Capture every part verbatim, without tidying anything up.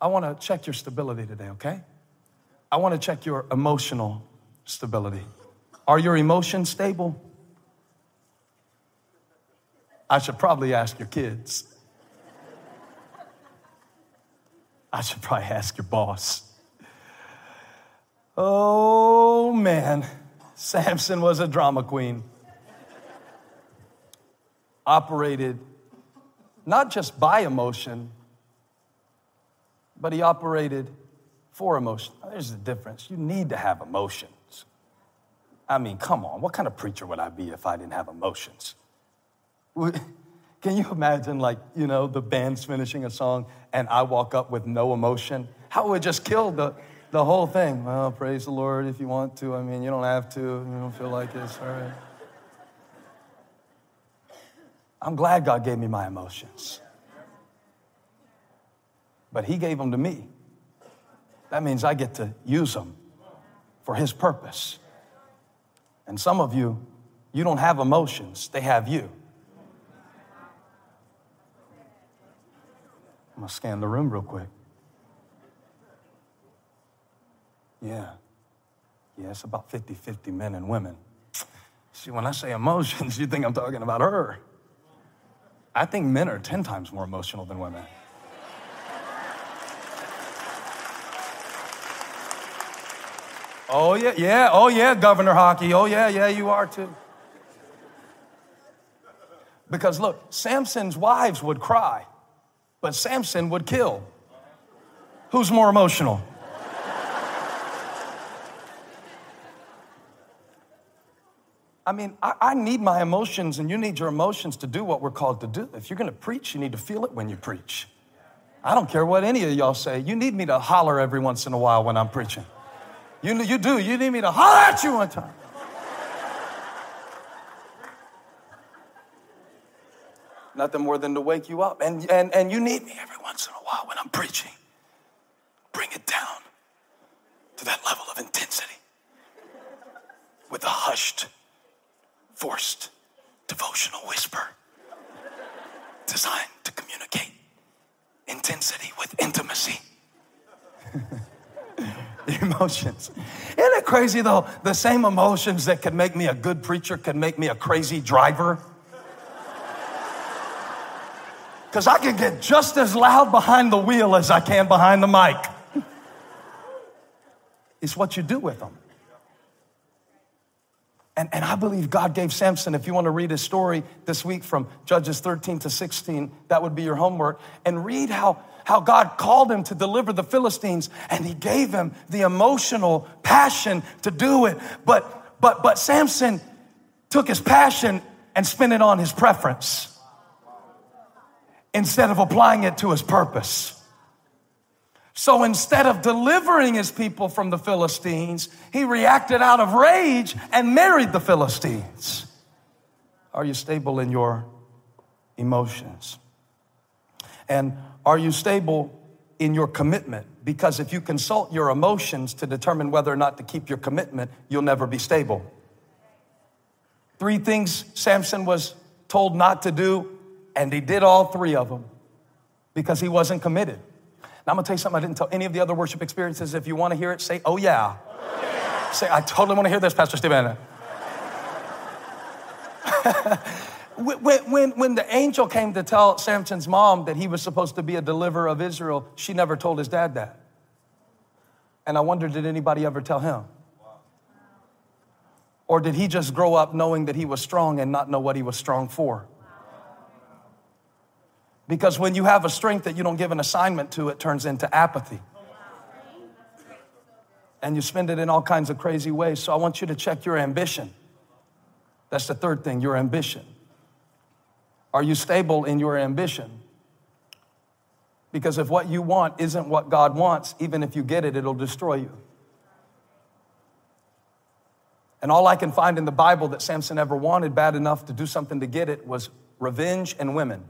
I want to check your stability today, okay? I want to check your emotional stability. Are your emotions stable? I should probably ask your kids. I should probably ask your boss. Oh, man. Samson was a drama queen. Operated not just by emotion, but he operated for emotion. There's a difference. You need to have emotions. I mean, come on. What kind of preacher would I be if I didn't have emotions? Can you imagine, like, you know, the band's finishing a song and I walk up with no emotion? How would it just kill the, the whole thing? Well, praise the Lord if you want to. I mean, you don't have to. You don't feel like this. All right. I'm glad God gave me my emotions. But he gave them to me. That means I get to use them for his purpose. And some of you, you don't have emotions. They have you. I'm going to scan the room real quick. Yeah. Yeah, it's about fifty-fifty men and women. See, when I say emotions, you think I'm talking about her. I think men are ten times more emotional than women. Oh, yeah, yeah, oh, yeah, Governor Hockey. Oh, yeah, yeah, you are too. Because look, Samson's wives would cry. But Samson would kill. Who's more emotional? I mean, I, I need my emotions, and you need your emotions to do what we're called to do. If you're going to preach, you need to feel it when you preach. I don't care what any of y'all say. You need me to holler every once in a while when I'm preaching. You, you do. You need me to holler at you one time. Nothing more than to wake you up. And, and, and you need me every once in a while when I'm preaching. Bring it down to that level of intensity with a hushed, forced, devotional whisper designed to communicate intensity with intimacy. Emotions. Isn't it crazy, though? The same emotions that could make me a good preacher could make me a crazy driver. Because I can get just as loud behind the wheel as I can behind the mic. It's what you do with them. And, and I believe God gave Samson, if you want to read his story this week from Judges thirteen to sixteen, that would be your homework. And read how, how God called him to deliver the Philistines, and he gave him the emotional passion to do it. But, but, but Samson took his passion and spent it on his preference, instead of applying it to his purpose. So instead of delivering his people from the Philistines, he reacted out of rage and married the Philistines. Are you stable in your emotions? And are you stable in your commitment? Because if you consult your emotions to determine whether or not to keep your commitment, you'll never be stable. Three things Samson was told not to do, and he did all three of them because he wasn't committed. Now, I'm going to tell you something I didn't tell any of the other worship experiences. If you want to hear it, say, oh, yeah. Oh, yeah. Say, I totally want to hear this, Pastor Steven. when, when, when the angel came to tell Samson's mom that he was supposed to be a deliverer of Israel, she never told his dad that. And I wonder, did anybody ever tell him? Or did he just grow up knowing that he was strong and not know what he was strong for? Because when you have a strength that you don't give an assignment to, it turns into apathy. And you spend it in all kinds of crazy ways. So I want you to check your ambition. That's the third thing, your ambition. Are you stable in your ambition? Because if what you want isn't what God wants, even if you get it, it'll destroy you. And all I can find in the Bible that Samson ever wanted bad enough to do something to get it was revenge and women.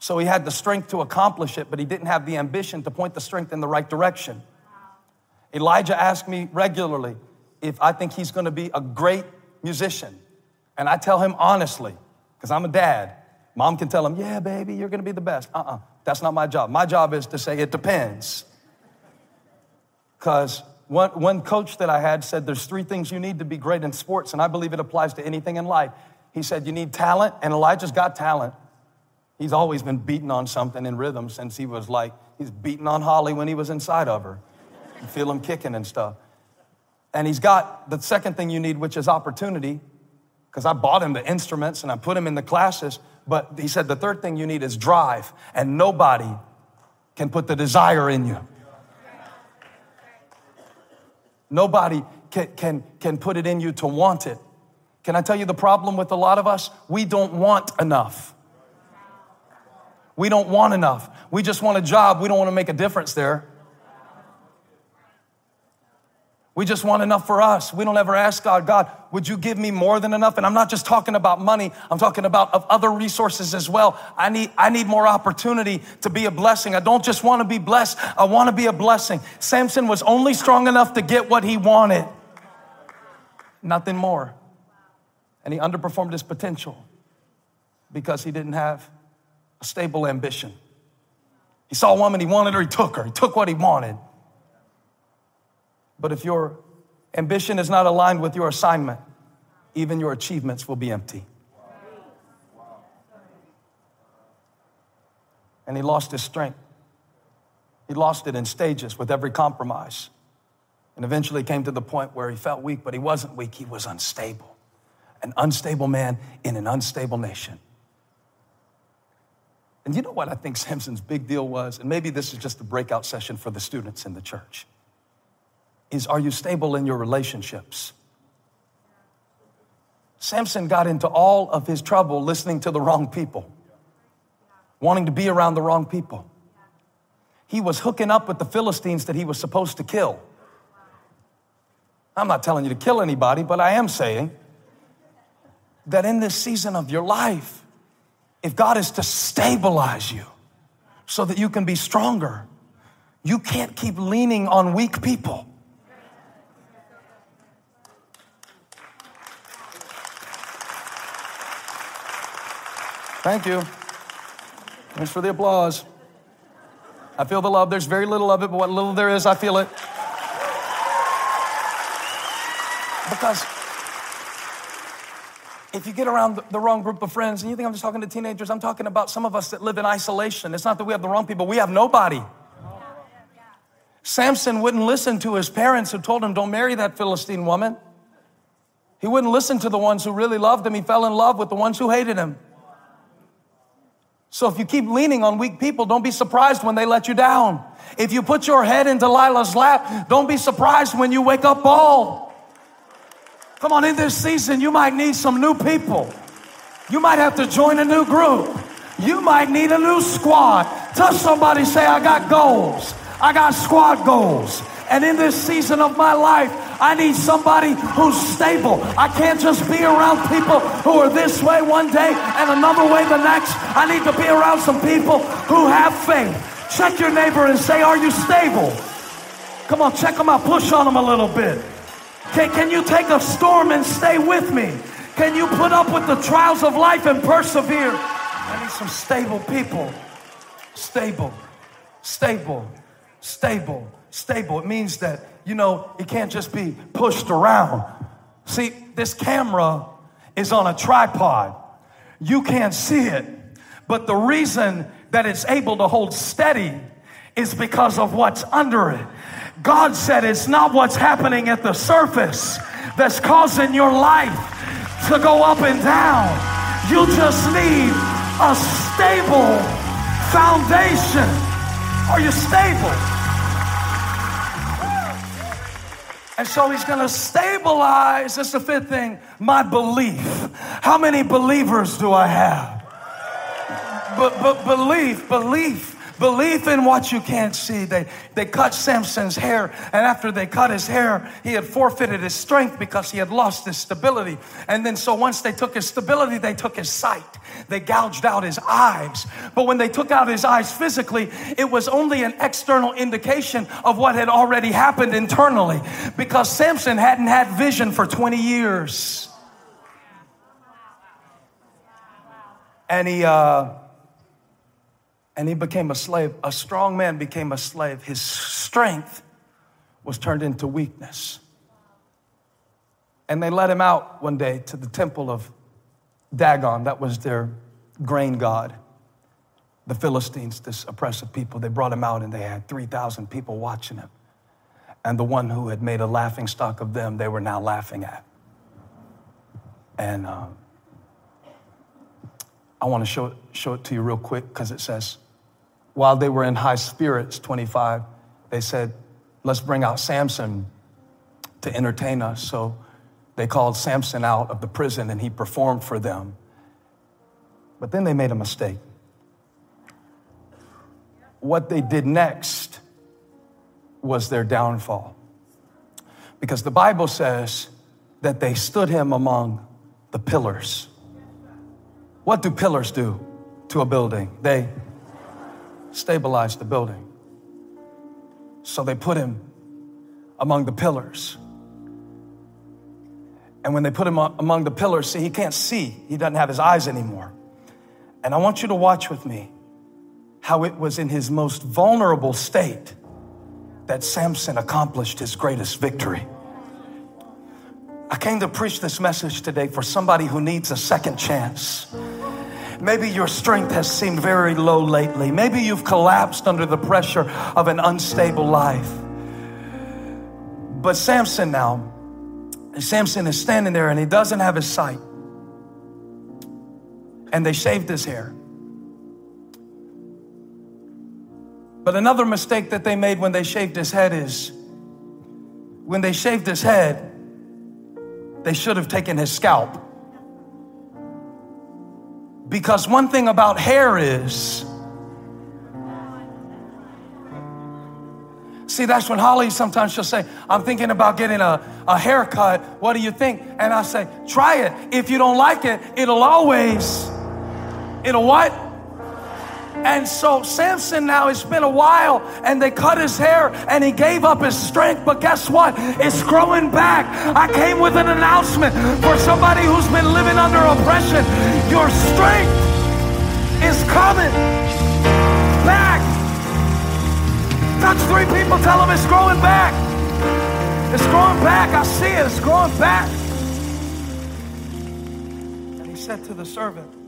So he had the strength to accomplish it, but he didn't have the ambition to point the strength in the right direction. Elijah asked me regularly if I think he's going to be a great musician. And I tell him honestly, because I'm a dad, Mom can tell him, yeah, baby, you're going to be the best. Uh-uh, that's not my job. My job is to say it depends. Because one, one coach that I had said there's three things you need to be great in sports, and I believe it applies to anything in life. He said you need talent, and Elijah's got talent. He's always been beating on something in rhythm since he was like, he's beating on Holly when he was inside of her. You feel him kicking and stuff. And he's got the second thing you need, which is opportunity, because I bought him the instruments and I put him in the classes. But he said the third thing you need is drive, and nobody can put the desire in you. Nobody can, can, can put it in you to want it. Can I tell you the problem with a lot of us? We don't want enough. We don't want enough. We just want a job. We don't want to make a difference there. We just want enough for us. We don't ever ask God, God, would you give me more than enough? And I'm not just talking about money. I'm talking about of other resources as well. I need, I need more opportunity to be a blessing. I don't just want to be blessed. I want to be a blessing. Samson was only strong enough to get what he wanted. Nothing more. And he underperformed his potential because he didn't have a stable ambition. He saw a woman, he wanted her, he took her. He took what he wanted. But if your ambition is not aligned with your assignment, even your achievements will be empty. And he lost his strength. He lost it in stages with every compromise. And eventually came to the point where he felt weak, but he wasn't weak. He was unstable. An unstable man in an unstable nation. And you know what I think Samson's big deal was? And maybe this is just the breakout session for the students in the church. Is are you stable in your relationships? Samson got into all of his trouble listening to the wrong people, wanting to be around the wrong people. He was hooking up with the Philistines that he was supposed to kill. I'm not telling you to kill anybody, but I am saying that in this season of your life, if God is to stabilize you so that you can be stronger, you can't keep leaning on weak people. Thank you. Thanks for the applause. I feel the love. There's very little of it, but what little there is, I feel it. Because if you get around the wrong group of friends, and you think I'm just talking to teenagers, I'm talking about some of us that live in isolation. It's not that we have the wrong people. We have nobody. Samson wouldn't listen to his parents who told him, don't marry that Philistine woman. He wouldn't listen to the ones who really loved him. He fell in love with the ones who hated him. So if you keep leaning on weak people, don't be surprised when they let you down. If you put your head in Delilah's lap, don't be surprised when you wake up bald. Come on, in this season, you might need some new people. You might have to join a new group. You might need a new squad. Touch somebody, say, I got goals. I got squad goals. And in this season of my life, I need somebody who's stable. I can't just be around people who are this way one day and another way the next. I need to be around some people who have faith. Check your neighbor and say, are you stable? Come on, check them out. Push on them a little bit. Can, can you take a storm and stay with me? Can you put up with the trials of life and persevere? I need some stable people. Stable, stable, stable. Stable. It means that, you know, it can't just be pushed around. See, this camera is on a tripod. You can't see it. But the reason that it's able to hold steady is because of what's under it. God said it's not what's happening at the surface that's causing your life to go up and down. You just need a stable foundation. Are you stable? And so he's going to stabilize, that's the fifth thing, my belief. How many believers do I have? But but belief, belief. Belief in what you can't see. They, they cut Samson's hair, and after they cut his hair, he had forfeited his strength because he had lost his stability. And then so once they took his stability, they took his sight. They gouged out his eyes. But when they took out his eyes physically, it was only an external indication of what had already happened internally, because Samson hadn't had vision for twenty years. and he uh, and he became a slave. A strong man became a slave. His strength was turned into weakness. And they let him out one day to the temple of Dagon. That was their grain god. The Philistines, this oppressive people, they brought him out and they had three thousand people watching him. And the one who had made a laughing stock of them, they were now laughing at. And um, I want to show it, show it to you real quick, because it says, while they were in high spirits, twenty-five, they said, let's bring out Samson to entertain us. So they called Samson out of the prison and he performed for them. But then they made a mistake. What they did next was their downfall. Because the Bible says that they stood him among the pillars. What do pillars do to a building? They stabilize the building. So they put him among the pillars. And when they put him among the pillars, see, he can't see. He doesn't have his eyes anymore. And I want you to watch with me how it was in his most vulnerable state that Samson accomplished his greatest victory. I came to preach this message today for somebody who needs a second chance. Maybe your strength has seemed very low lately. Maybe you've collapsed under the pressure of an unstable life. But Samson now, Samson is standing there and he doesn't have his sight. And they shaved his hair. But another mistake that they made when they shaved his head is, when they shaved his head, they should have taken his scalp. Because one thing about hair is, see, that's when Holly sometimes she'll say, I'm thinking about getting a, a haircut. What do you think? And I say, try it. If you don't like it, it'll always, it'll what? And so Samson now, it's been a while, and they cut his hair and he gave up his strength. But guess what? It's growing back. I came with an announcement for somebody who's been living under oppression. Your strength is coming back. Touch three people, tell them it's growing back. It's growing back. I see it. It's growing back. And he said to the servant,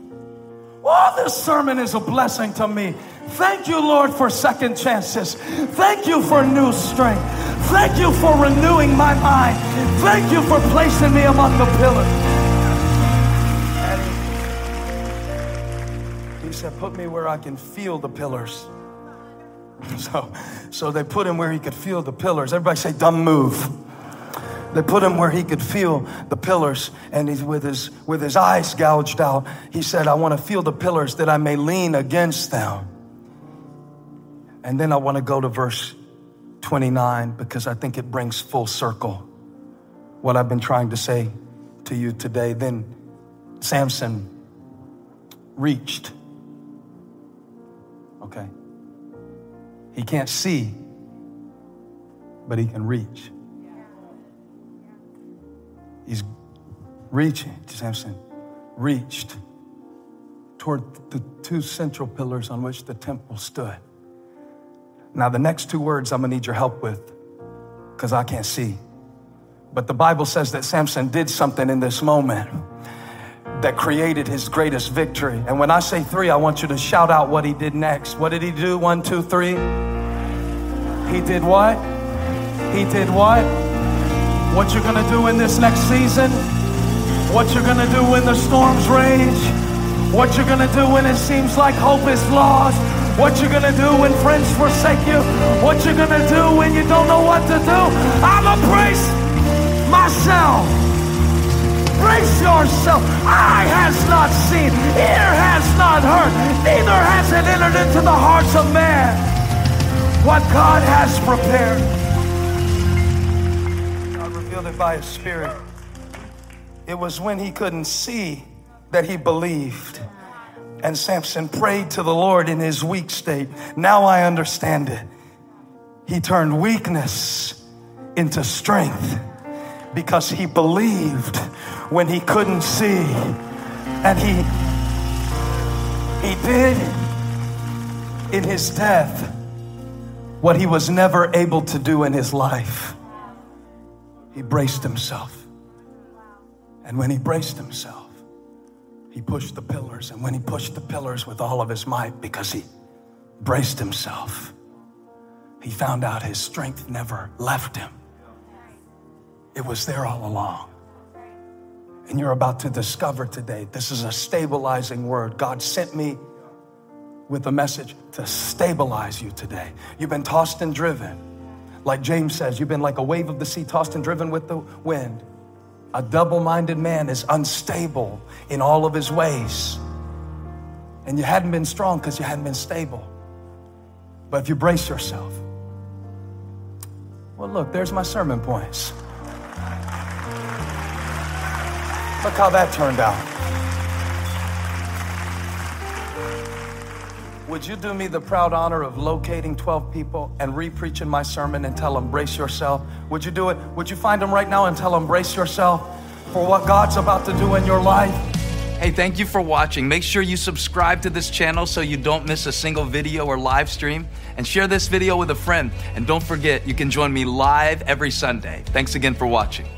oh, this sermon is a blessing to me. Thank you, Lord, for second chances. Thank you for new strength. Thank you for renewing my mind. Thank you for placing me among the pillars. And he said, put me where I can feel the pillars. So, so they put him where he could feel the pillars. Everybody say, dumb move. They put him where he could feel the pillars, and he's with his with his eyes gouged out. He said, I want to feel the pillars that I may lean against them. And then I want to go to verse twenty-nine, because I think it brings full circle what I've been trying to say to you today. Then Samson reached. Okay. He can't see, but he can reach. He's reaching, Samson reached toward the two central pillars on which the temple stood. Now, the next two words I'm gonna need your help with, because I can't see. But the Bible says that Samson did something in this moment that created his greatest victory. And when I say three, I want you to shout out what he did next. What did he do? One, two, three. He did what? He did what? What you're gonna do in this next season, what you're gonna do when the storms rage, what you're gonna do when it seems like hope is lost, what you're gonna do when friends forsake you, what you're gonna do when you don't know what to do. I'ma brace myself. Brace yourself. Eye has not seen, ear has not heard, neither has it entered into the hearts of man what God has prepared. It by his spirit. It was when he couldn't see that he believed. And Samson prayed to the Lord in his weak state. Now I understand it. He turned weakness into strength because he believed when he couldn't see, and he He did in his death what he was never able to do in his life. He braced himself. And when he braced himself, he pushed the pillars. And when he pushed the pillars with all of his might, because he braced himself, he found out his strength never left him. It was there all along. And you're about to discover today, this is a stabilizing word. God sent me with a message to stabilize you today. You've been tossed and driven. Like James says, you've been like a wave of the sea, tossed and driven with the wind. A double-minded man is unstable in all of his ways. And you hadn't been strong because you hadn't been stable. But if you brace yourself, well, look, there's my sermon points. Look how that turned out. Would you do me the proud honor of locating twelve people and re-preaching my sermon and tell them, brace yourself? Would you do it? Would you find them right now and tell them, brace yourself for what God's about to do in your life? Hey, thank you for watching. Make sure you subscribe to this channel so you don't miss a single video or live stream. And share this video with a friend. And don't forget, you can join me live every Sunday. Thanks again for watching.